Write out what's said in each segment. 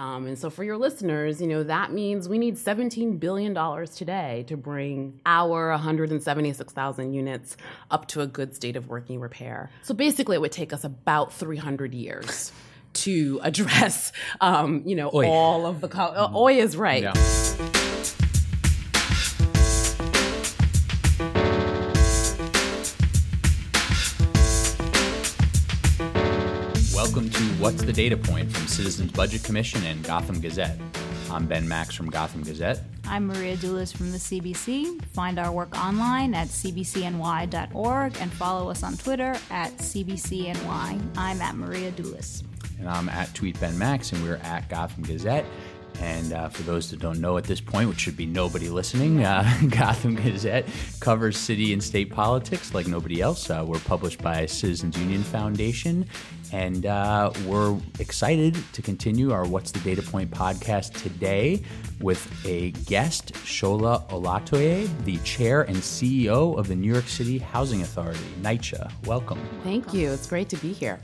And so for your listeners, you know, that means we need $17 billion today to bring our 176,000 units up to a good state of working repair. So basically it would take us about 300 years to address, you know, Oy. All of the... Oy is right. Yeah. Welcome to What's the Data Point from Citizens Budget Commission and Gotham Gazette. I'm Ben Max from Gotham Gazette. I'm Maria Doulis from the CBC. Find our work online at cbcny.org and follow us on Twitter at cbcny. I'm at Maria Doulis. And I'm at Tweet Ben Max, and we're at Gotham Gazette. And for those that don't know at this point, which should be nobody listening, Gotham Gazette covers city and state politics like nobody else. We're published by Citizens Union Foundation, and we're excited to continue our What's the Data Point podcast today with a guest, Shola Olatoye, the chair and CEO of the New York City Housing Authority, NYCHA. Welcome. Thank you. It's great to be here.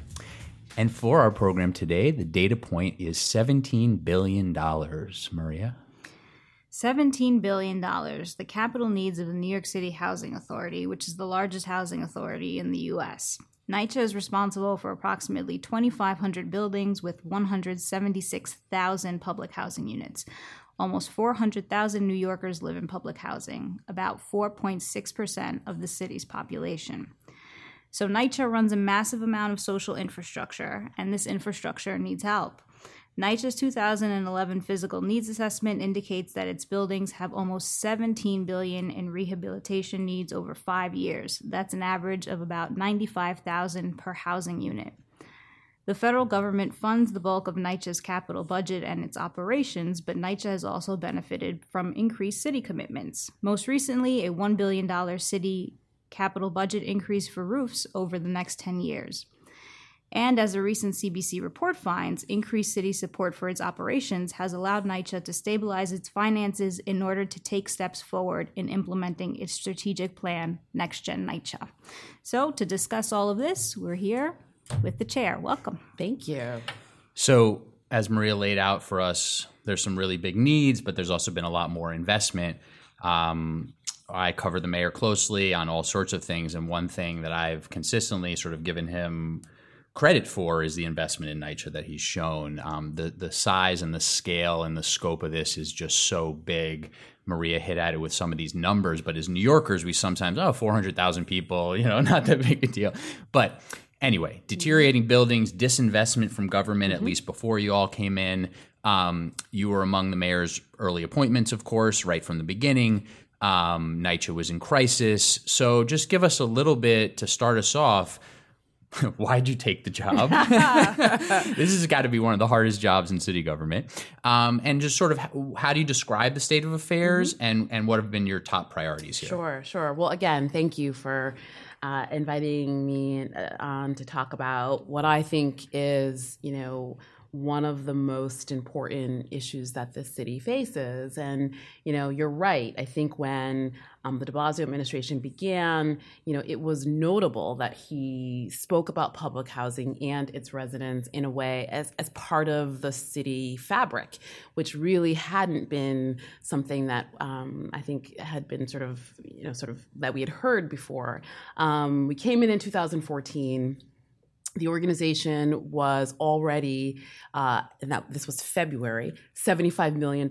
And for our program today, the data point is $17 billion. Maria? $17 billion, the capital needs of the New York City Housing Authority, which is the largest housing authority in the U.S. NYCHA is responsible for approximately 2,500 buildings with 176,000 public housing units. Almost 400,000 New Yorkers live in public housing, about 4.6% of the city's population. So NYCHA runs a massive amount of social infrastructure, and this infrastructure needs help. NYCHA's 2011 physical needs assessment indicates that its buildings have almost $17 billion in rehabilitation needs over 5 years. That's an average of about $95,000 per housing unit. The federal government funds the bulk of NYCHA's capital budget and its operations, but NYCHA has also benefited from increased city commitments. Most recently, a $1 billion city capital budget increase for roofs over the next 10 years. And as a recent CBC report finds, increased city support for its operations has allowed NYCHA to stabilize its finances in order to take steps forward in implementing its strategic plan, Next Gen NYCHA. So to discuss all of this, we're here with the chair. Welcome. Thank you. So as Maria laid out for us, there's some really big needs, but there's also been a lot more investment. I cover the mayor closely on all sorts of things, and one thing that I've consistently sort of given him credit for is the investment in NYCHA that he's shown. The size and the scale and the scope of this is just so big. Maria hit at it with some of these numbers, but as New Yorkers, we sometimes, 400,000 people, you know, not that big a deal. But anyway, deteriorating buildings, disinvestment from government, at least before you all came in. You were among the mayor's early appointments, of course, right from the beginning. NYCHA was in crisis. So just give us a little bit to start us off. Why'd you take the job? This has got to be one of the hardest jobs in city government. And just sort of how do you describe the state of affairs and what have been your top priorities here? Sure. Well, again, thank you for inviting me on to talk about what I think is, you know, one of the most important issues that the city faces. And, you know, you're right. I think when the de Blasio administration began, you know, it was notable that he spoke about public housing and its residents in a way as part of the city fabric, which really hadn't been something that I think had been sort of that we had heard before. We came in 2014. The organization was already, this was February, $75 million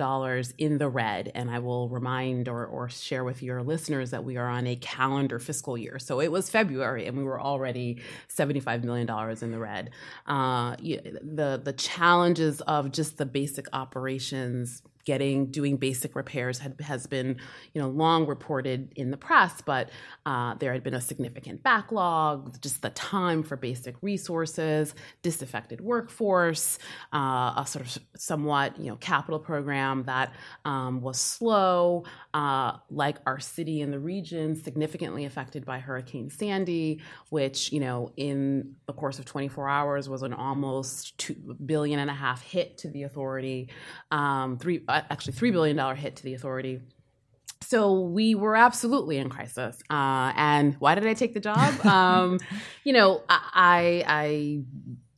in the red. And I will remind or share with your listeners that we are on a calendar fiscal year. So it was February and we were already $75 million in the red. The challenges of just the basic operations, doing basic repairs has been, you know, long reported in the press, but there had been a significant backlog, just the time for basic resources, disaffected workforce, a sort of somewhat, you know, capital program that was slow, like our city and the region, significantly affected by Hurricane Sandy, which, you know, in the course of 24 hours was an almost $2.5 billion hit to the authority, $3 billion hit to the authority. So we were absolutely in crisis. And why did I take the job? You know, I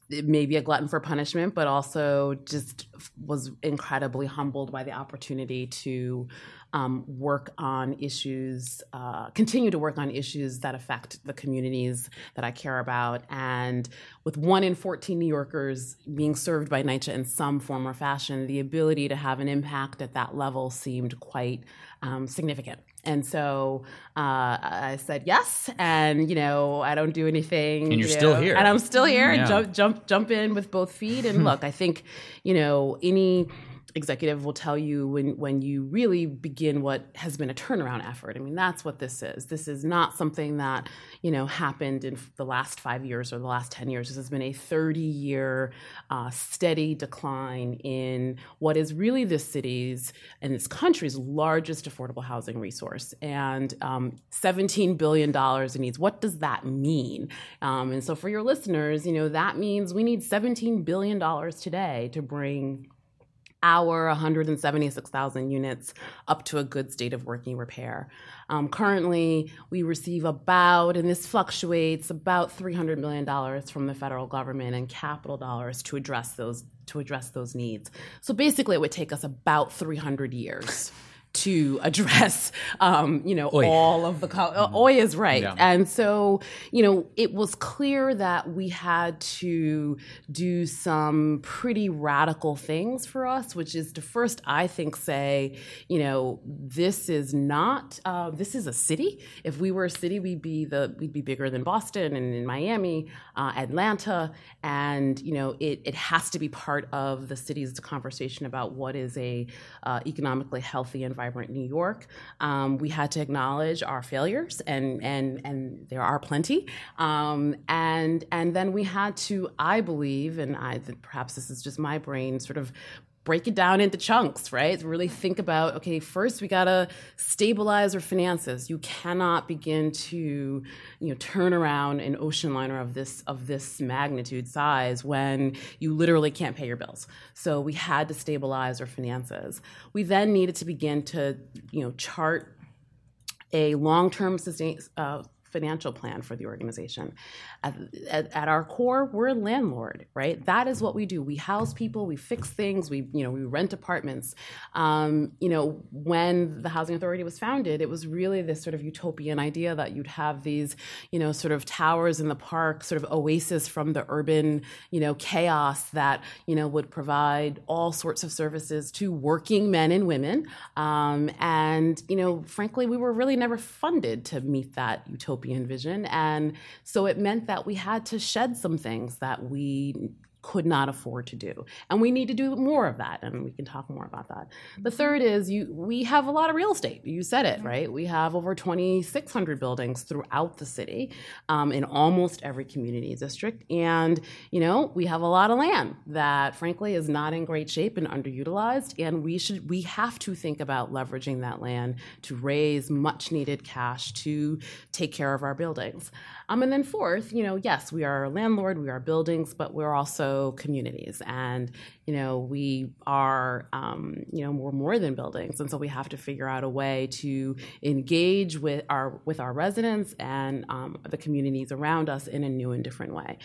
may be a glutton for punishment, but also just was incredibly humbled by the opportunity to work on issues, continue to work on issues that affect the communities that I care about. And with 1 in 14 New Yorkers being served by NYCHA in some form or fashion, the ability to have an impact at that level seemed quite significant. And so I said yes, and I don't do anything. And you're still here. And I'm still here. Yeah. And jump in with both feet. And look, I think any executive will tell you when you really begin what has been a turnaround effort. I mean, that's what this is. This is not something that happened in the last 5 years or the last 10 years. This has been a 30-year steady decline in what is really this city's and this country's largest affordable housing resource. And $17 billion in needs. What does that mean? And so, for your listeners, that means we need $17 billion today to bring our 176,000 units up to a good state of working repair. Currently, we receive about, and this fluctuates, about $300 million from the federal government in capital dollars to address those needs. So basically, it would take us about 300 years to address, Oy. All of the... Oy is right. Yeah. And so, it was clear that we had to do some pretty radical things for us, which is to first, I think, say, this is not... this is a city. If we were a city, we'd be bigger than Boston and in Miami, Atlanta. And, it has to be part of the city's conversation about what is a economically healthy environment. Vibrant New York. We had to acknowledge our failures, and there are plenty. And then we had to, I believe, perhaps this is just my brain, sort of break it down into chunks, right? Really think about, okay, first we gotta stabilize our finances. You cannot begin to, turn around an ocean liner of this magnitude size when you literally can't pay your bills. So we had to stabilize our finances. We then needed to begin to, chart a long-term financial plan for the organization. At our core, we're a landlord, right? That is what we do. We house people, we fix things, we rent apartments. When the Housing Authority was founded, it was really this sort of utopian idea that you'd have these, sort of towers in the park, sort of oasis from the urban, chaos that, would provide all sorts of services to working men and women. Frankly, we were really never funded to meet that utopia vision. And so it meant that we had to shed some things that we could not afford to do. And we need to do more of that, and we can talk more about that. The third is we have a lot of real estate. You said it, right? We have over 2,600 buildings throughout the city, in almost every community district. And, we have a lot of land that, frankly, is not in great shape and underutilized, and we have to think about leveraging that land to raise much-needed cash to take care of our buildings. And then fourth, yes, we are a landlord, we are buildings, but we're also communities, and we are we're more than buildings, and so we have to figure out a way to engage with our residents and the communities around us in a new and different way,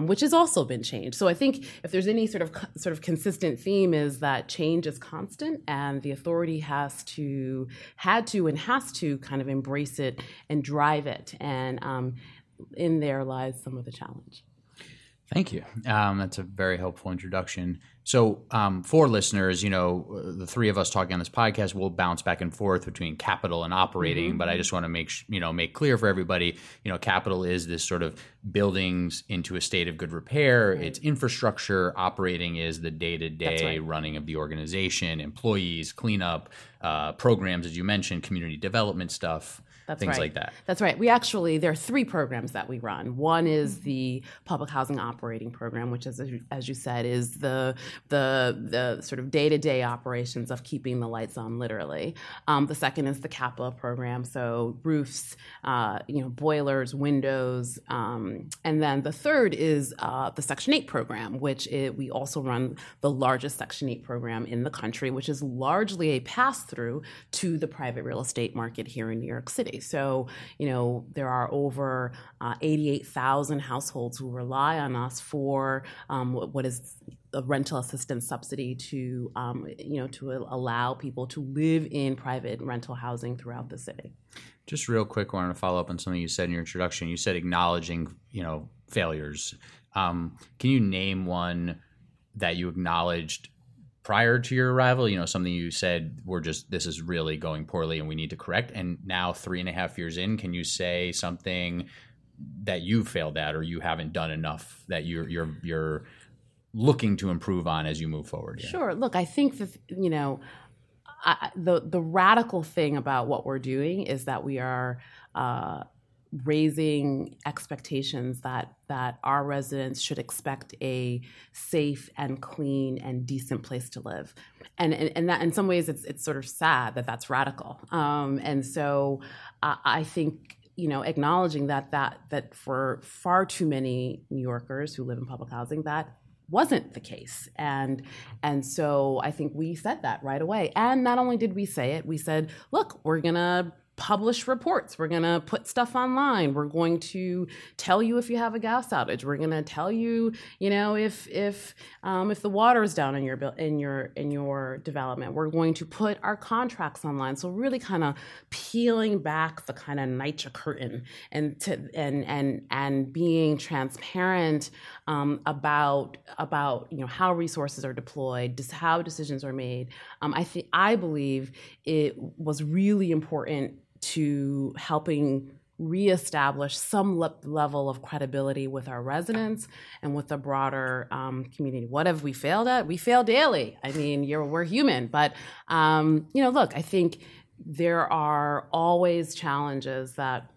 which has also been changed. So I think if there's any sort of consistent theme, is that change is constant, and the authority has to kind of embrace it and drive it, and in there lies some of the challenge. Thank you. That's a very helpful introduction. So for listeners, the three of us talking on this podcast will bounce back and forth between capital and operating, mm-hmm. but I just want to make clear for everybody, capital is this sort of buildings into a state of good repair. Right. It's infrastructure. Operating is the day-to-day running of the organization, employees, cleanup, programs, as you mentioned, community development stuff. That's things right. like that. That's right. There are three programs that we run. One is the Public Housing Operating Program, which is, as you said, is the sort of day-to-day operations of keeping the lights on, literally. The second is the CAPA program, so roofs, boilers, windows. And then the third is the Section 8 program, which we also run the largest Section 8 program in the country, which is largely a pass-through to the private real estate market here in New York City. economically. So, you know, there are over 88,000 households who rely on us for what is a rental assistance subsidy to, you know, to allow people to live in private rental housing throughout the city. Just real quick, I want to follow up on something you said in your introduction. You said acknowledging, you know, failures. Can you name one that you acknowledged prior to your arrival? You know, something you said, this is really going poorly and we need to correct. And now 3.5 years in, can you say something that you failed at or you haven't done enough that you're looking to improve on as you move forward? Yeah. Sure. Look, I think that, you know, the radical thing about what we're doing is that we are raising expectations that our residents should expect a safe and clean and decent place to live, and that in some ways it's sort of sad that that's radical. And so I think, you know, acknowledging that for far too many New Yorkers who live in public housing, that wasn't the case. And so I think we said that right away. And not only did we say it, we said, look, we're going to publish reports. We're going to put stuff online. We're going to tell you if you have a gas outage. We're going to tell you, you know, if the water is down in your development. We're going to put our contracts online. So really kind of peeling back the kind of NYCHA curtain and being transparent about you know, how resources are deployed, how decisions are made. I believe it was really important to helping reestablish some level of credibility with our residents and with the broader community. What have we failed at? We fail daily. I mean, we're human, but you know, look, I think there are always challenges that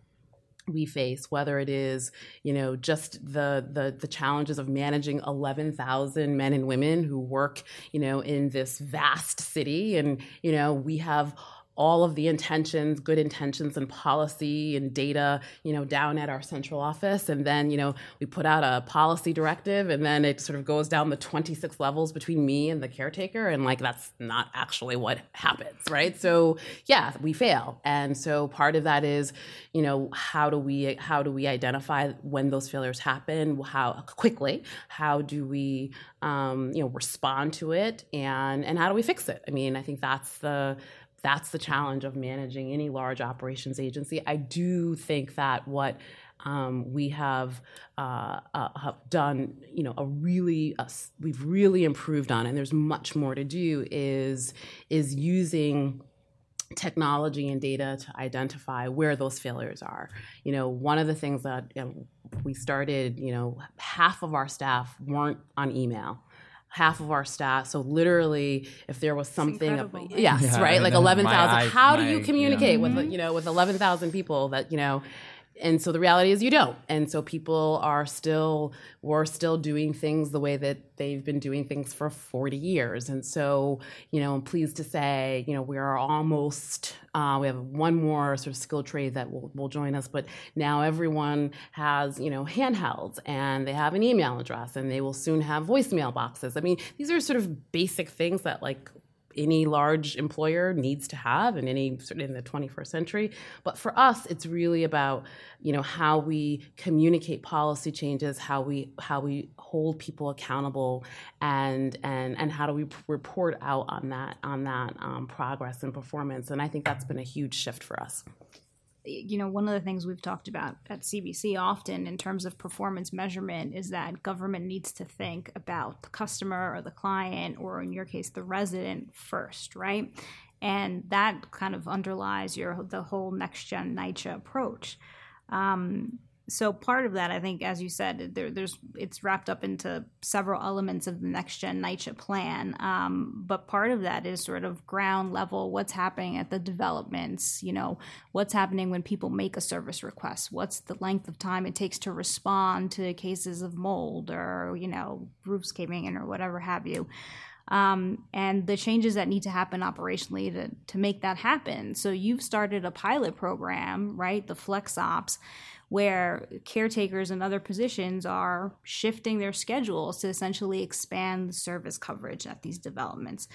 we face, whether it is, you know, just the challenges of managing 11,000 men and women who work, you know, in this vast city, and you know, we have all of the intentions, good intentions and policy and data, you know, down at our central office. And then, you know, we put out a policy directive and then it sort of goes down the 26 levels between me and the caretaker. And like, that's not actually what happens, right? So yeah, we fail. And so part of that is, you know, how do we identify when those failures happen? How quickly? How do we, you know, respond to it? And how do we fix it? I mean, I think that's the challenge of managing any large operations agency. I do think that what we have done, you know, we've really improved on, and there's much more to do, is using technology and data to identify where those failures are. You know, one of the things that, you know, we started, you know, half of our staff weren't on email. Half of our staff. So literally, if there was something, right? Like 11,000. How do you communicate with, you know, with 11,000 people that, you know? And so the reality is you don't. And so people we're still doing things the way that they've been doing things for 40 years. And so, you know, I'm pleased to say, you know, we are almost, we have one more sort of skill trade that will join us, but now everyone has, you know, handhelds and they have an email address and they will soon have voicemail boxes. I mean, these are sort of basic things that like any large employer needs to have in the 21st century. But for us, it's really about, you know, how we communicate policy changes, how we hold people accountable, and how do we report out on that progress and performance. And I think that's been a huge shift for us. You know, one of the things we've talked about at CBC often in terms of performance measurement is that government needs to think about the customer or the client, or in your case, the resident first, right? And that kind of underlies the whole Next Gen NYCHA approach. So part of that, I think, as you said, it's wrapped up into several elements of the Next Gen NYCHA plan. But part of that is sort of ground level, what's happening at the developments, you know, what's happening when people make a service request, what's the length of time it takes to respond to cases of mold or, you know, roofs caving in or whatever have you. And the changes that need to happen operationally to make that happen. So you've started a pilot program, right, the FlexOps, where caretakers and other positions are shifting their schedules to essentially expand the service coverage at these developments.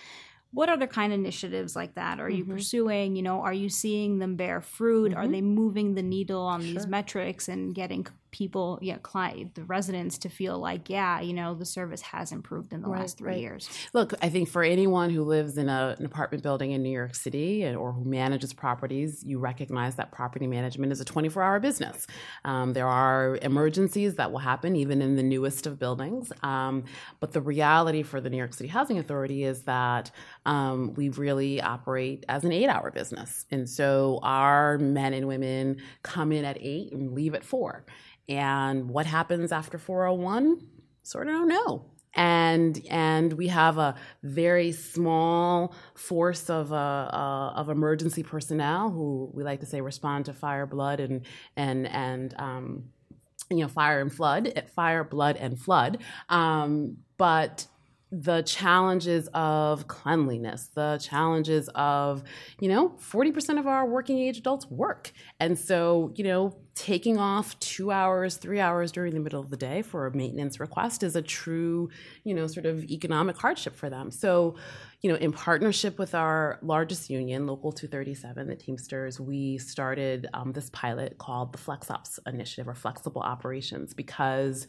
what other kind of initiatives like that are you pursuing? You know, are you seeing them bear fruit? Are they moving the needle on these metrics and getting people, the residents to feel like, the service has improved in the last 3 years? Look, I think for anyone who lives in an apartment building in New York City or who manages properties, you recognize that property management is a 24-hour business. There are emergencies that will happen even in the newest of buildings. But the reality for the New York City Housing Authority is that we really operate as an 8-hour business. And so our men and women come in at 8 and leave at 4. And what happens after 4:01? Sort of don't know. And we have a very small force of emergency personnel who we like to say respond to fire, blood, and fire, blood, and flood. But the challenges of cleanliness, the challenges of, 40% of our working age adults work. And so, taking off 2 hours, 3 hours during the middle of the day for a maintenance request is a true, sort of economic hardship for them. So, in partnership with our largest union, Local 237, the Teamsters, we started this pilot called the FlexOps initiative, or Flexible Operations, because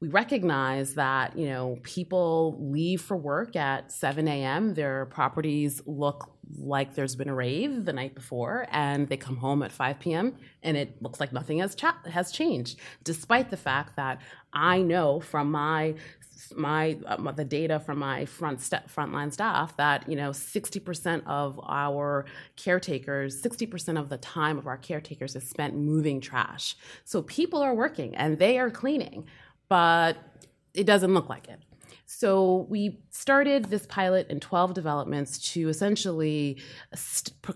we recognize that, people leave for work at 7 a.m., their properties look like there's been a rave the night before, and they come home at 5 p.m., and it looks like nothing has changed, despite the fact that I know from the data from my frontline staff that 60% of our caretakers, 60% of the time of our caretakers is spent moving trash. So people are working and they are cleaning, but it doesn't look like it. So we started this pilot in 12 developments to essentially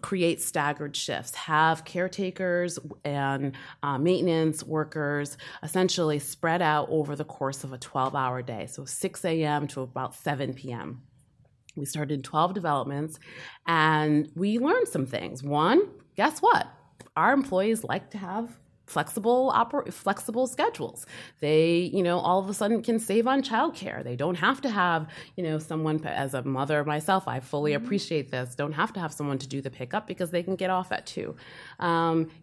create staggered shifts, have caretakers and maintenance workers essentially spread out over the course of a 12-hour day, so 6 a.m. to about 7 p.m. We started 12 developments, and we learned some things. One, guess what? Our employees like to have flexible schedules. They, all of a sudden can save on childcare. They don't have to have, someone, as a mother myself, I fully appreciate this, don't have to have someone to do the pickup because they can get off at 2.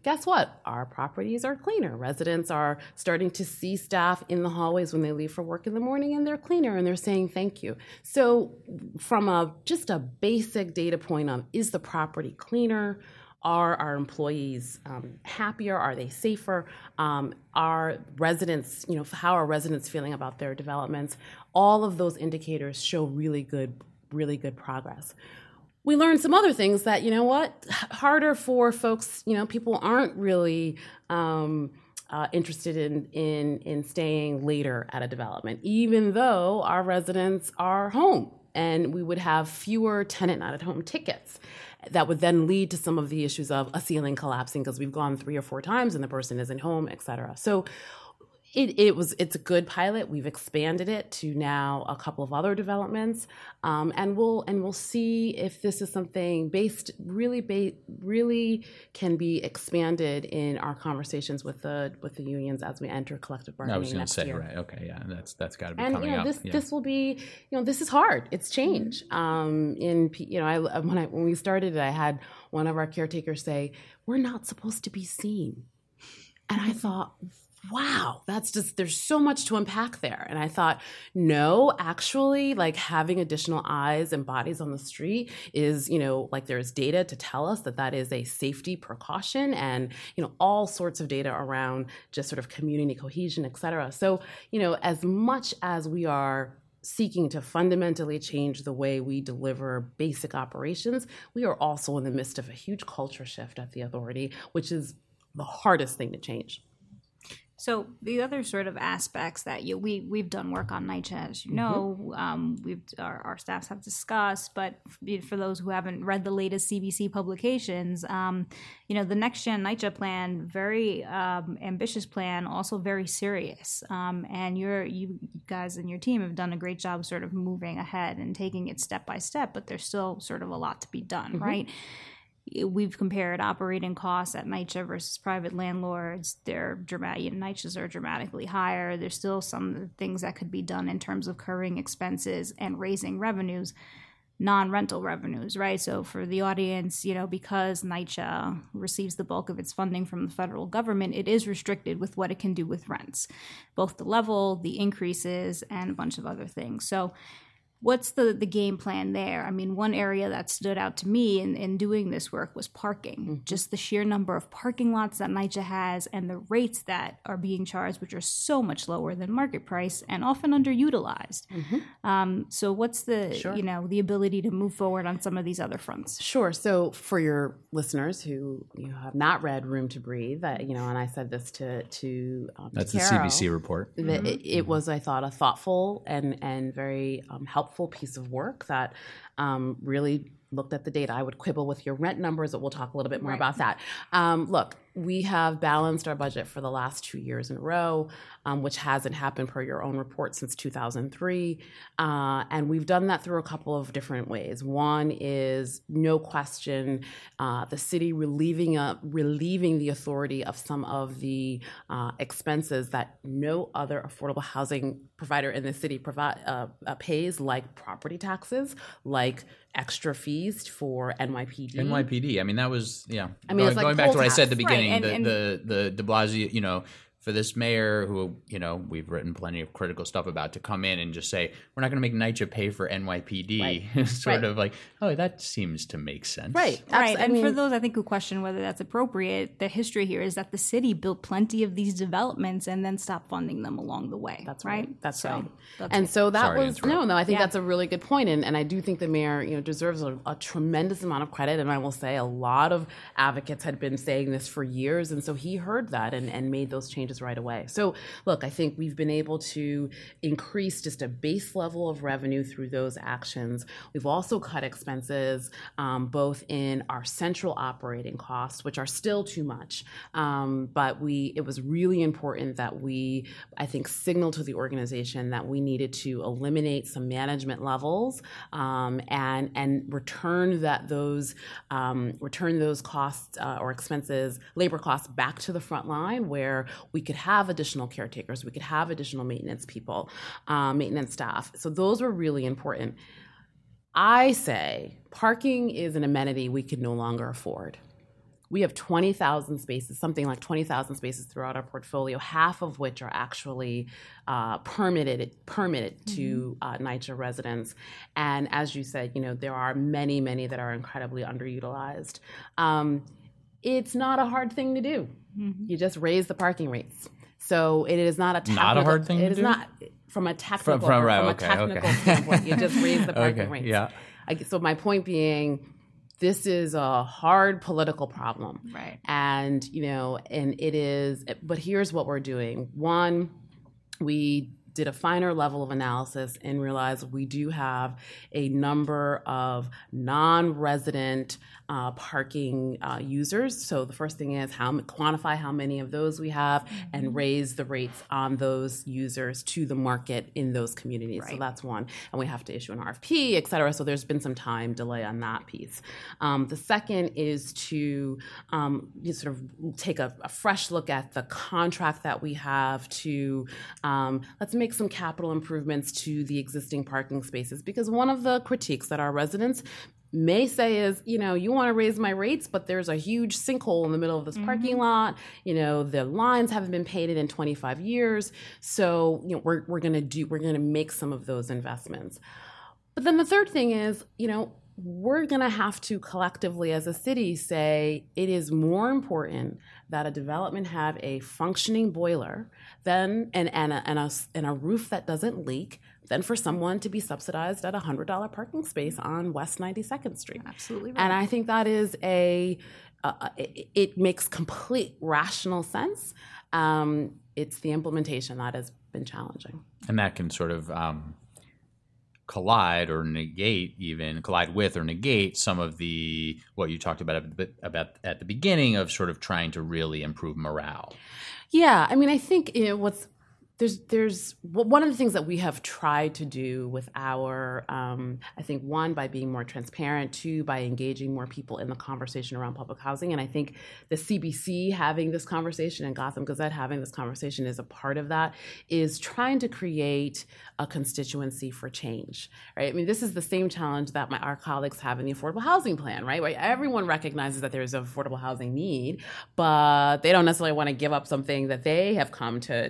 Guess what? Our properties are cleaner. Residents are starting to see staff in the hallways when they leave for work in the morning, and they're cleaner, and they're saying thank you. So from just a basic data point on, is the property cleaner? Are our employees happier? Are they safer? Are residents, how are residents feeling about their developments? All of those indicators show really good progress. We learned some other things that, harder for folks, people aren't really interested in staying later at a development, even though our residents are home. And we would have fewer tenant not-at-home tickets that would then lead to some of the issues of a ceiling collapsing because we've gone 3 or 4 times and the person isn't home, et cetera. So it's a good pilot. We've expanded it to now a couple of other developments, and we'll see if this is something really can be expanded in our conversations with the unions as we enter collective bargaining next year. Right? Okay, yeah, and that's got to be coming up. This will be this is hard. It's change. When we started it, I had one of our caretakers say, "We're not supposed to be seen," and I thought, wow, there's so much to unpack there. And I thought, no, actually, having additional eyes and bodies on the street is, there's data to tell us that is a safety precaution, and, all sorts of data around just sort of community cohesion, et cetera. So, as much as we are seeking to fundamentally change the way we deliver basic operations, we are also in the midst of a huge culture shift at the authority, which is the hardest thing to change. So the other sort of aspects that we've done work on NYCHA, as you know, our staffs have discussed, but for those who haven't read the latest CBC publications, the Next Gen NYCHA plan, very ambitious plan, also very serious. And you guys and your team have done a great job sort of moving ahead and taking it step by step, but there's still sort of a lot to be done, right? We've compared operating costs at NYCHA versus private landlords. NYCHAs are dramatically higher. There's still some things that could be done in terms of curbing expenses and raising revenues. non-rental revenues, right? So for the audience, you know, because NYCHA receives the bulk of its funding from the federal government, it is restricted with what it can do with rents, both the level, the increases, and a bunch of other things. So what's the game plan there? I mean, one area that stood out to me in doing this work was parking. Mm-hmm. Just the sheer number of parking lots that NYCHA has and the rates that are being charged, which are so much lower than market price and often underutilized. Mm-hmm. So what's the, you know, the ability to move forward on some of these other fronts? Sure. So for your listeners who have not read Room to Breathe, you know, and I said this to that's to Carol, the CBC report. Mm-hmm. It was, I thought, a thoughtful and very helpful piece of work that really looked at the data. I would quibble with your rent numbers, but we'll talk a little bit more about that. Look, we have balanced our budget for the last 2 years in a row, which hasn't happened per your own report since 2003. And we've done that through a couple of different ways. One is, no question, the city relieving the authority of some of the expenses that no other affordable housing provider in the city pays, like property taxes, like extra fees for NYPD. NYPD. I mean, that was, going back to what I said at the beginning, right. the de Blasio, you know, for this mayor who, you know, we've written plenty of critical stuff about, to come in and just say, we're not going to make NYCHA pay for NYPD. Right. Sort of like, oh, that seems to make sense. Right. Absolutely. Right. And for those, I think, who question whether that's appropriate, the history here is that the city built plenty of these developments and then stopped funding them along the way. That's right. That's so, right. That's and so that was, I think that's a really good point. And I do think the mayor, you know, deserves a tremendous amount of credit. And I will say a lot of advocates had been saying this for years. And so he heard that and made those changes right away. So look, I think we've been able to increase just a base level of revenue through those actions. We've also cut expenses both in our central operating costs, which are still too much, but it was really important that we, I think, signaled to the organization that we needed to eliminate some management levels and return those costs or expenses, labor costs, back to the front line where we could have additional caretakers. We could have additional maintenance people, maintenance staff. So those were really important. I say parking is an amenity we can no longer afford. We have 20,000 spaces, something like 20,000 spaces throughout our portfolio, half of which are actually permitted mm-hmm. to NYCHA residents. And as you said, you know, there are many, many that are incredibly underutilized. It's not a hard thing to do. Mm-hmm. You just raise the parking rates. So it is not a technical... Not a hard thing to do? It is not, from a technical standpoint. You just raise the parking rates. Yeah. So my point being, this is a hard political problem. Right. And, you know, and it is... But here's what we're doing. One, we did a finer level of analysis and realized we do have a number of non-resident parking users. So the first thing is quantify how many of those we have, mm-hmm. and raise the rates on those users to the market in those communities. Right. So that's one. And we have to issue an RFP, et cetera. So there's been some time delay on that piece. The second is to sort of take a fresh look at the contract that we have to let's make some capital improvements to the existing parking spaces, because one of the critiques that our residents may say is, you know, you want to raise my rates, but there's a huge sinkhole in the middle of this mm-hmm. parking lot. You know, the lines haven't been painted in 25 years. So, you know, we're going to make some of those investments. But then the third thing is, you know, we're going to have to collectively as a city say it is more important that a development have a functioning boiler and a roof that doesn't leak than for someone to be subsidized at a $100 parking space on West 92nd Street. Absolutely right. And I think that is it makes complete rational sense. It's the implementation that has been challenging. And that can sort of... collide with or negate some of the what you talked about at the beginning of sort of trying to really improve morale. Yeah, I mean, I think, you know, what's There's one of the things that we have tried to do with our, I think, one, by being more transparent, two, by engaging more people in the conversation around public housing. And I think the CBC having this conversation and Gotham Gazette having this conversation is a part of that, is trying to create a constituency for change, right? I mean, this is the same challenge that our colleagues have in the Affordable Housing Plan, right? Where everyone recognizes that there's an affordable housing need, but they don't necessarily want to give up something that they have come to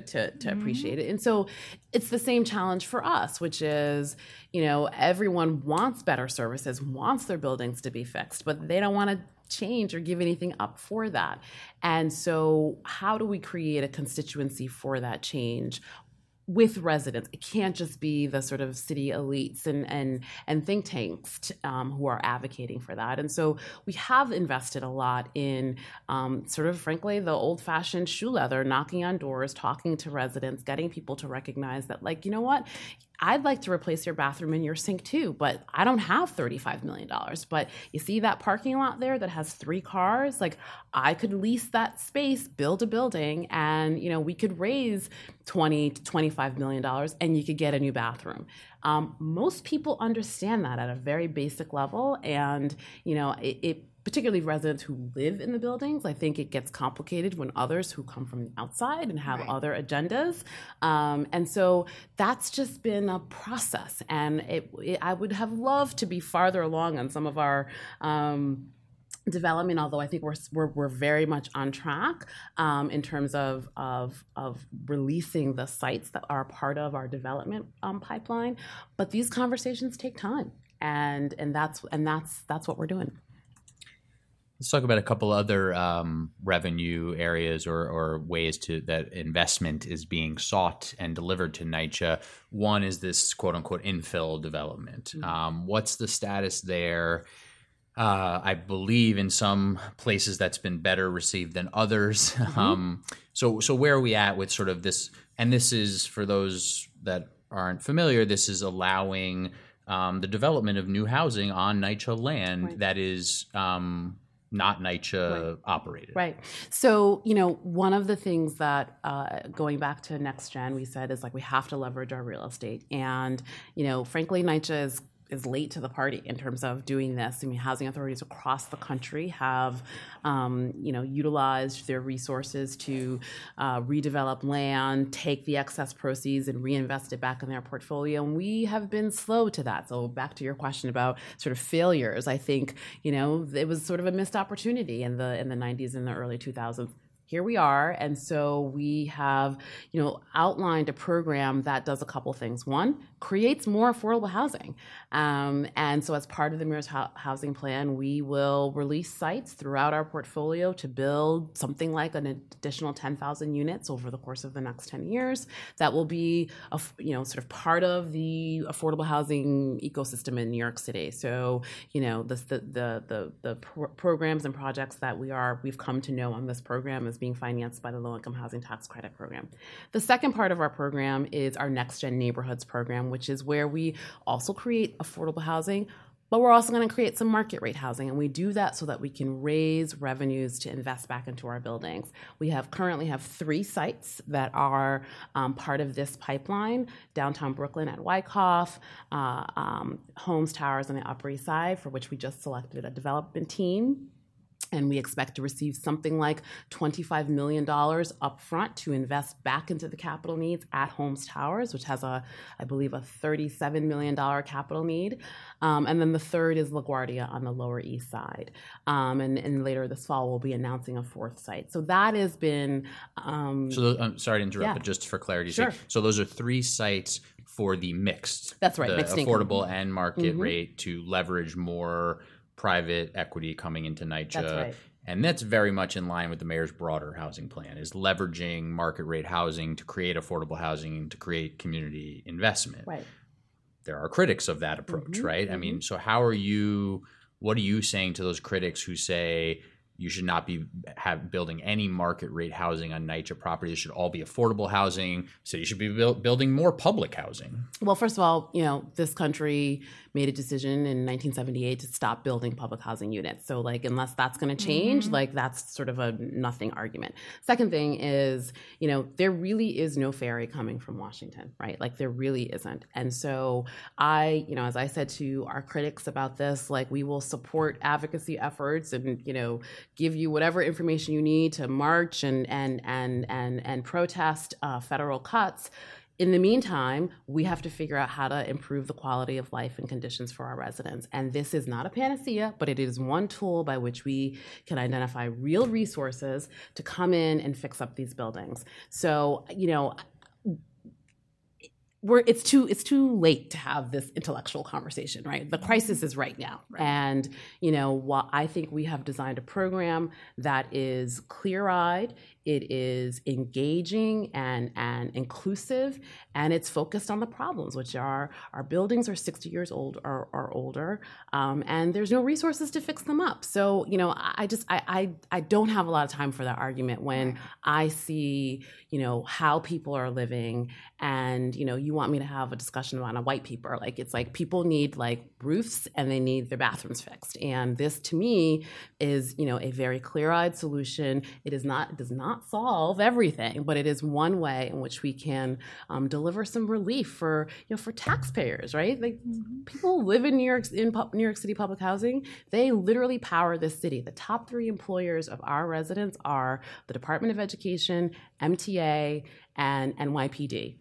appreciate. And so it's the same challenge for us, which is, you know, everyone wants better services, wants their buildings to be fixed, but they don't want to change or give anything up for that. And so how do we create a constituency for that change with residents? It can't just be the sort of city elites and think tanks who are advocating for that. And so we have invested a lot in sort of, frankly, the old-fashioned shoe leather, knocking on doors, talking to residents, getting people to recognize that, like, you know what? I'd like to replace your bathroom and your sink too, but I don't have $35 million. But you see that parking lot there that has 3 cars? Like, I could lease that space, build a building, and, you know, we could raise $20 to $25 million and you could get a new bathroom. Most people understand that at a very basic level. And, you know, it particularly residents who live in the buildings, I think it gets complicated when others who come from the outside and have other agendas. And so that's just been a process. And I would have loved to be farther along on some of our development, although I think we're very much on track in terms of releasing the sites that are part of our development pipeline. But these conversations take time, and that's what we're doing. Let's talk about a couple other revenue areas or ways that investment is being sought and delivered to NYCHA. One is this quote-unquote infill development. Mm-hmm. What's the status there? I believe in some places that's been better received than others. Mm-hmm. So where are we at with sort of this? And this is, for those that aren't familiar, this is allowing the development of new housing on NYCHA land that is not NYCHA operated. Right. So, you know, one of the things that, going back to Next Gen, we said is, like, we have to leverage our real estate. And, you know, frankly, NYCHA is late to the party in terms of doing this. I mean, housing authorities across the country have, you know, utilized their resources to redevelop land, take the excess proceeds and reinvest it back in their portfolio. And we have been slow to that. So back to your question about sort of failures, I think, you know, it was sort of a missed opportunity in the 90s and the early 2000s. Here we are, and so we have, you know, outlined a program that does a couple things. One, creates more affordable housing, and so as part of the Mirrors Housing Plan, we will release sites throughout our portfolio to build something like an additional 10,000 units over the course of the next 10 years. That will be, sort of part of the affordable housing ecosystem in New York City. So, you know, the programs and projects that we've come to know on this program is being financed by the Low Income Housing Tax Credit program. The second part of our program is our Next Gen Neighborhoods Program, which is where we also create affordable housing, but we're also going to create some market rate housing, and we do that so that we can raise revenues to invest back into our buildings. We currently have 3 sites that are part of this pipeline: downtown Brooklyn at Wyckoff, Holmes Towers on the Upper East Side, for which we just selected a development team. And we expect to receive something like $25 million up front to invest back into the capital needs at Holmes Towers, which has, I believe, a $37 million capital need. And then the third is LaGuardia on the Lower East Side. And later this fall, we'll be announcing a 4th site. So that has been... I'm sorry to interrupt, but just for clarity's sake. So those are 3 sites for the mixed. That's right, mixed affordable income and market rate, to leverage more private equity coming into NYCHA. That's right. And that's very much in line with the mayor's broader housing plan, is leveraging market rate housing to create affordable housing, to create community investment. Right. There are critics of that approach, right? Mm-hmm. I mean, so what are you saying to those critics who say, You should not be building any market rate housing on NYCHA properties. It should all be affordable housing. So you should be building more public housing. Well, first of all, you know, this country made a decision in 1978 to stop building public housing units. So like, unless that's going to change, like that's sort of a nothing argument. Second thing is, you know, there really is no ferry coming from Washington, right? Like there really isn't. And so I, you know, as I said to our critics about this, like we will support advocacy efforts and, you know, give you whatever information you need to march and protest federal cuts. In the meantime, we have to figure out how to improve the quality of life and conditions for our residents. And this is not a panacea, but it is one tool by which we can identify real resources to come in and fix up these buildings. So, you know, it's too late to have this intellectual conversation, right? The crisis is right now. Right. And, you know, while I think we have designed a program that is clear-eyed, it is engaging and inclusive, and it's focused on the problems, which are our buildings are 60 years old or older, and there's no resources to fix them up. So, you know, I don't have a lot of time for that argument when I see, you know, how people are living, and, you know, you want me to have a discussion about a white paper. Like, it's like people need, like, roofs, and they need their bathrooms fixed. And this, to me, is, you know, a very clear-eyed solution. It does not solve everything, but it is one way in which we can deliver some relief for, you know, for taxpayers, right? Like people live in New York City public housing. They literally power this city. The top three employers of our residents are the Department of Education, MTA, and NYPD.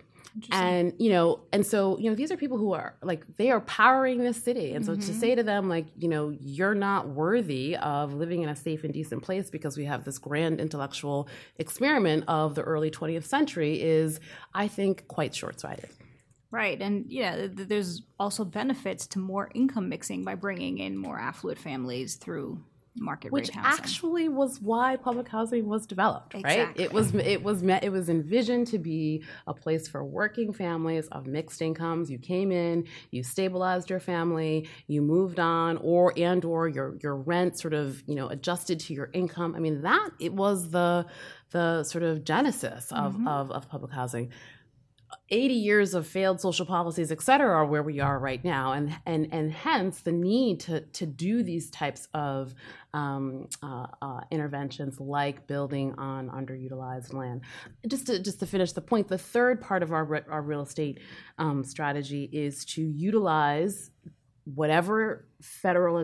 And, you know, and so, you know, these are people who are like, they are powering this city. And so to say to them, like, you know, you're not worthy of living in a safe and decent place because we have this grand intellectual experiment of the early 20th century is, I think, quite short-sighted. Right. And, yeah, there's also benefits to more income mixing by bringing in more affluent families through market rate housing. Which actually was why public housing was developed, right? Exactly. It was envisioned to be a place for working families of mixed incomes. You came in, you stabilized your family, you moved on, or your rent sort of, you know, adjusted to your income. I mean, that it was the sort of genesis of public housing. 80 years of failed social policies, et cetera, are where we are right now, and hence the need to do these types of interventions like building on underutilized land. Just to finish the point, the third part of our real estate strategy is to utilize whatever federal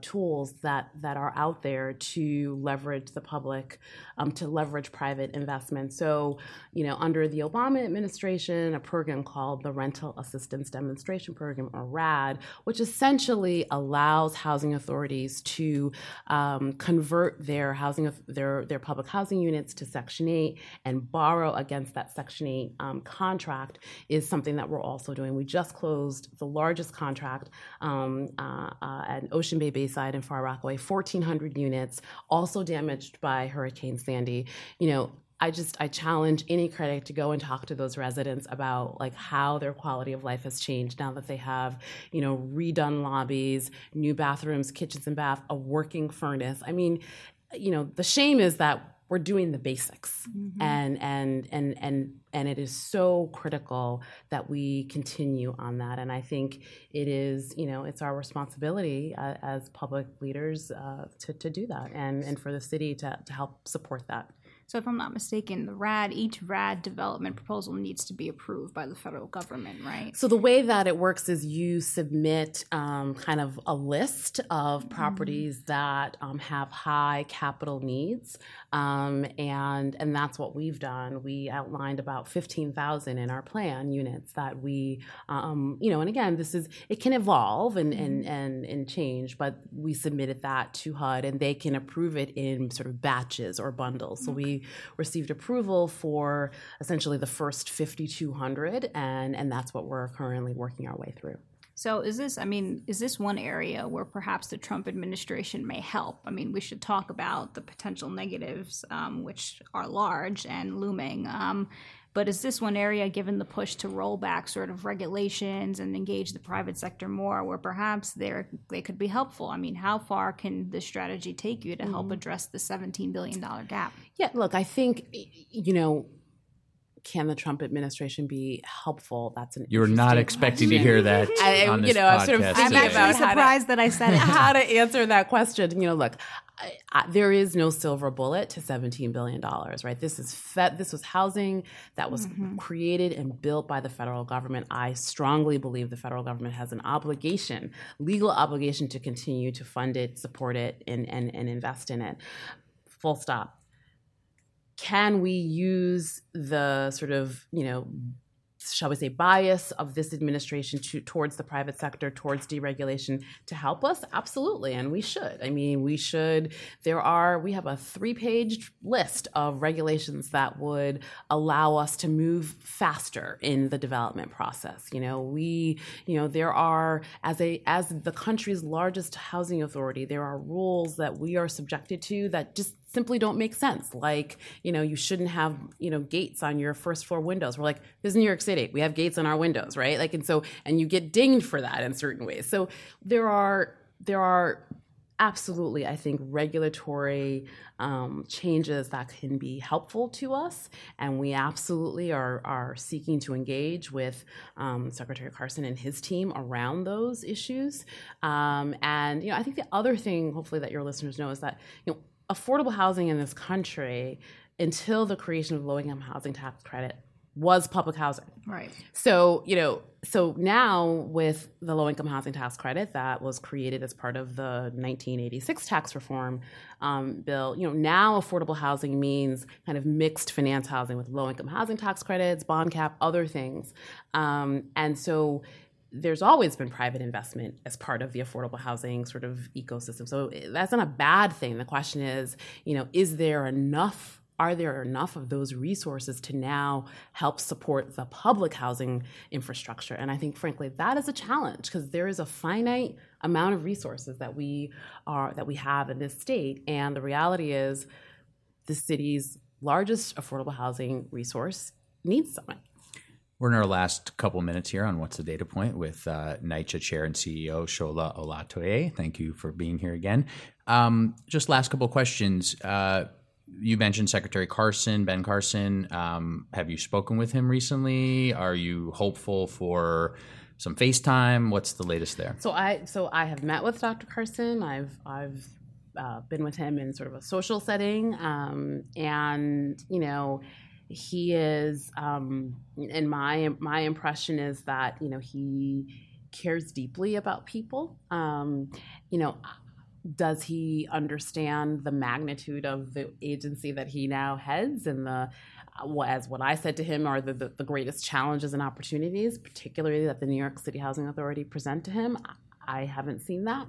tools that are out there to leverage the public, to leverage private investment. So, you know, under the Obama administration, a program called the Rental Assistance Demonstration Program, or RAD, which essentially allows housing authorities to convert their housing, their public housing units to Section 8 and borrow against that Section 8 contract, is something that we're also doing. We just closed the largest contract at Ocean Bay Bayside and Far Rockaway, 1,400 units, also damaged by Hurricane Sandy. You know, I challenge any critic to go and talk to those residents about like how their quality of life has changed now that they have, you know, redone lobbies, new bathrooms, kitchens and bath, a working furnace. I mean, you know, the shame is that we're doing the basics, and it is so critical that we continue on that. And I think it is, you know, it's our responsibility as public leaders to do that, and for the city to help support that. So if I'm not mistaken, each RAD development proposal needs to be approved by the federal government, right? So the way that it works is you submit kind of a list of properties that have high capital needs, and that's what we've done. We outlined about 15,000 in our plan units that we, you know, and again, it can evolve and change, but we submitted that to HUD, and they can approve it in sort of batches or bundles. So we received approval for essentially the first 5,200, and that's what we're currently working our way through. So is this one area where perhaps the Trump administration may help? I mean, we should talk about the potential negatives, which are large and looming. But is this one area, given the push to roll back sort of regulations and engage the private sector more, where perhaps they could be helpful? I mean, how far can this strategy take you to help address the $17 billion gap? Yeah, look, I think, you know, can the Trump administration be helpful? That's an You're not expecting question. To hear that on this podcast. I'm actually surprised that I said it. How to answer that question. You know, look, there is no silver bullet to $17 billion, right? This was housing that was created and built by the federal government. I strongly believe the federal government has an obligation, legal obligation, to continue to fund it, support it, and invest in it. Full stop. Can we use the sort of, you know, shall we say, bias of this administration towards the private sector, towards deregulation to help us? Absolutely, and we should. I mean, we should. We have a 3-page list of regulations that would allow us to move faster in the development process. You know, as the country's largest housing authority, there are rules that we are subjected to that just simply don't make sense. Like, you know, you shouldn't have, you know, gates on your first floor windows. We're like, this is New York City. We have gates on our windows, right? Like, and you get dinged for that in certain ways. So there are absolutely, I think, regulatory changes that can be helpful to us, and we absolutely are seeking to engage with Secretary Carson and his team around those issues. And, you know, I think the other thing, hopefully, that your listeners know is that, you know, affordable housing in this country, until the creation of Low Income Housing Tax Credit, was public housing. Right. So, you know, now with the Low Income Housing Tax Credit that was created as part of the 1986 tax reform bill, you know, now affordable housing means kind of mixed finance housing with Low Income Housing Tax Credits, bond cap, other things. And so there's always been private investment as part of the affordable housing sort of ecosystem. So that's not a bad thing. The question is, you know, are there enough of those resources to now help support the public housing infrastructure? And I think, frankly, that is a challenge, because there is a finite amount of resources that we have in this state. And the reality is the city's largest affordable housing resource needs someone. We're in our last couple minutes here on What's the Data Point with NYCHA Chair and CEO Shola Olatoye. Thank you for being here again. Just last couple of questions. You mentioned Secretary Carson, Ben Carson. Have you spoken with him recently? Are you hopeful for some FaceTime? What's the latest there? So I have met with Dr. Carson. I've been with him in sort of a social setting, and you know, he is, and my impression is that, you know, he cares deeply about people. You know, does he understand the magnitude of the agency that he now heads and as what I said to him are the greatest challenges and opportunities, particularly that the New York City Housing Authority present to him? I haven't seen that.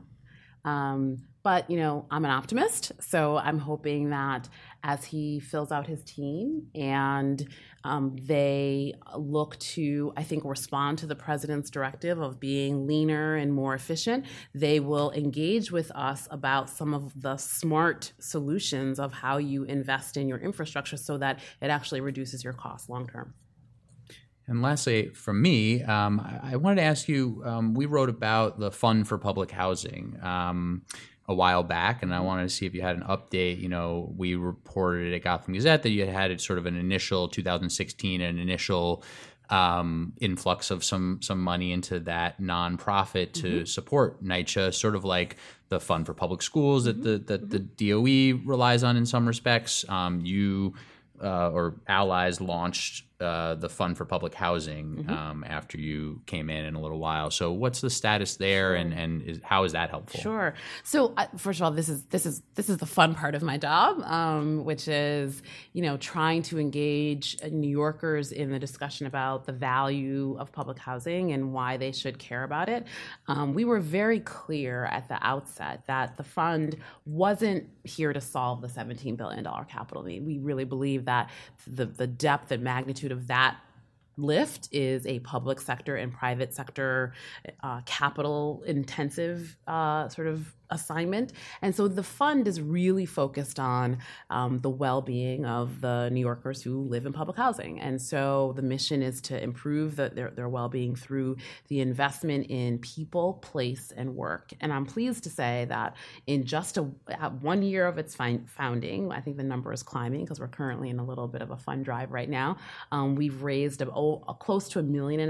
But, you know, I'm an optimist, so I'm hoping that as he fills out his team and they look to, I think, respond to the president's directive of being leaner and more efficient, they will engage with us about some of the smart solutions of how you invest in your infrastructure so that it actually reduces your costs long term. And lastly, from me, I wanted to ask you, we wrote about the Fund for Public Housing a while back, and I wanted to see if you had an update. You know, we reported at Gotham Gazette that you had sort of an initial 2016 and initial influx of some money into that nonprofit to support NYCHA, sort of like the Fund for Public Schools that the DOE relies on in some respects. Or allies launched the Fund for Public Housing after you came in a little while. So what's the status there, and how is that helpful? Sure. So first of all, this is the fun part of my job, which is, you know, trying to engage New Yorkers in the discussion about the value of public housing and why they should care about it. We were very clear at the outset that the fund wasn't here to solve the $17 billion capital need. We really believe that the depth and magnitude of that lift is a public sector and private sector capital intensive sort of assignment. And so the fund is really focused on the well-being of the New Yorkers who live in public housing. And so the mission is to improve their well-being through the investment in people, place, and work. And I'm pleased to say that in just one year of its founding, I think the number is climbing because we're currently in a little bit of a fund drive right now, we've raised close to $1.5 million.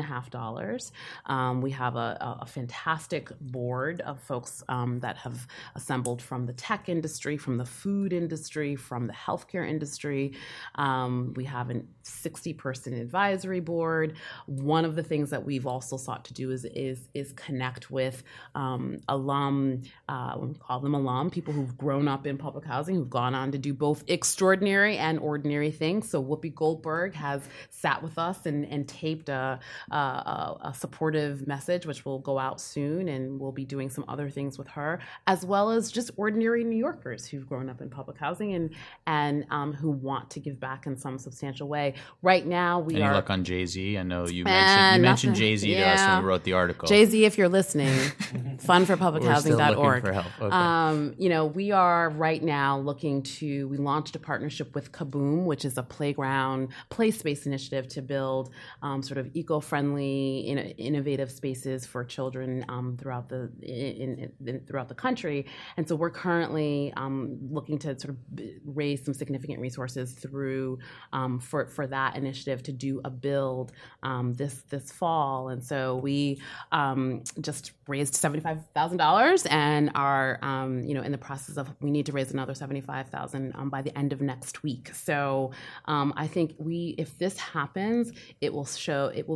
We have a fantastic board of folks that have assembled from the tech industry, from the food industry, from the healthcare industry. We have a 60-person advisory board. One of the things that we've also sought to do is connect with alum, we call them alum, people who've grown up in public housing, who've gone on to do both extraordinary and ordinary things. So Whoopi Goldberg has sat with us and taped a supportive message, which will go out soon, and we'll be doing some other things with her, as well as just ordinary New Yorkers who've grown up in public housing and who want to give back in some substantial way. Right now, we Any luck on Jay Z? I know you mentioned Jay Z to us when we wrote the article. Jay Z, if you're listening, fundforpublichousing.org. Okay. We are right now we launched a partnership with Kaboom, which is a playground, play space initiative to build sort of eco-friendly, innovative spaces for children throughout the country. And so we're currently looking to sort of raise some significant resources through for that initiative to do a build this fall. And so we just raised $75,000 and are in the process of, we need to raise another $75,000 by the end of next week. So I think if this happens, it will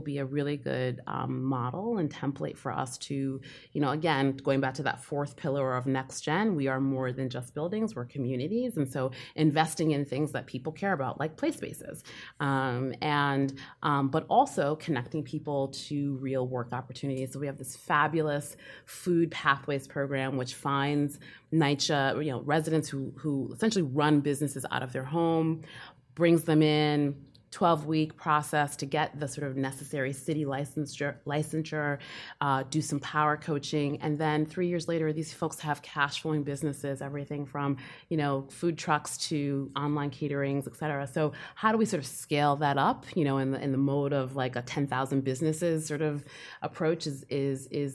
be a really good model and template for us to, again, going back to that fourth pillar of Next Gen, we are more than just buildings, we're communities. And so investing in things that people care about, like play spaces, but also connecting people to real work opportunities. So we have this fabulous food pathways program, which finds NYCHA, residents who essentially run businesses out of their home, brings them in, 12-week process to get the sort of necessary city licensure, do some power coaching, and then 3 years later, these folks have cash-flowing businesses, everything from food trucks to online caterings, et cetera. So how do we sort of scale that up? In the mode of like a 10,000 businesses sort of approach is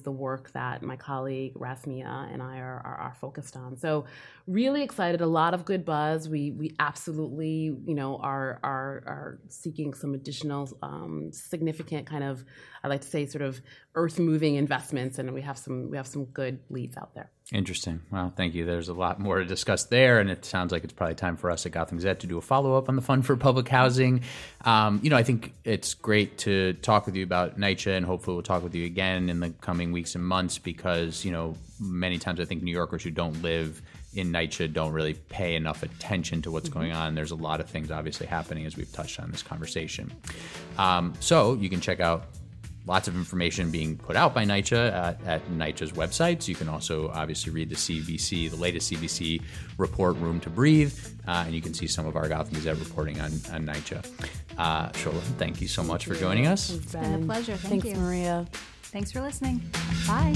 the work that my colleague Rasmia and I are focused on. So really excited, a lot of good buzz. We absolutely are seeking some additional significant kind of, I like to say, sort of earth-moving investments, and we have some good leads out there. Interesting. Well, thank you. There's a lot more to discuss there, and it sounds like it's probably time for us at Gotham Gazette to do a follow-up on the Fund for Public Housing. I think it's great to talk with you about NYCHA, and hopefully we'll talk with you again in the coming weeks and months because, many times I think New Yorkers who don't live in NYCHA don't really pay enough attention to what's going on. There's a lot of things obviously happening as we've touched on this conversation. So you can check out lots of information being put out by NYCHA at NYCHA's website. So you can also obviously read the latest CVC report, Room to Breathe, and you can see some of our Gotham Gazette reporting on NYCHA. Shola, thank you so much for joining us. It's been a pleasure. Thanks, Maria. Thanks for listening. Bye.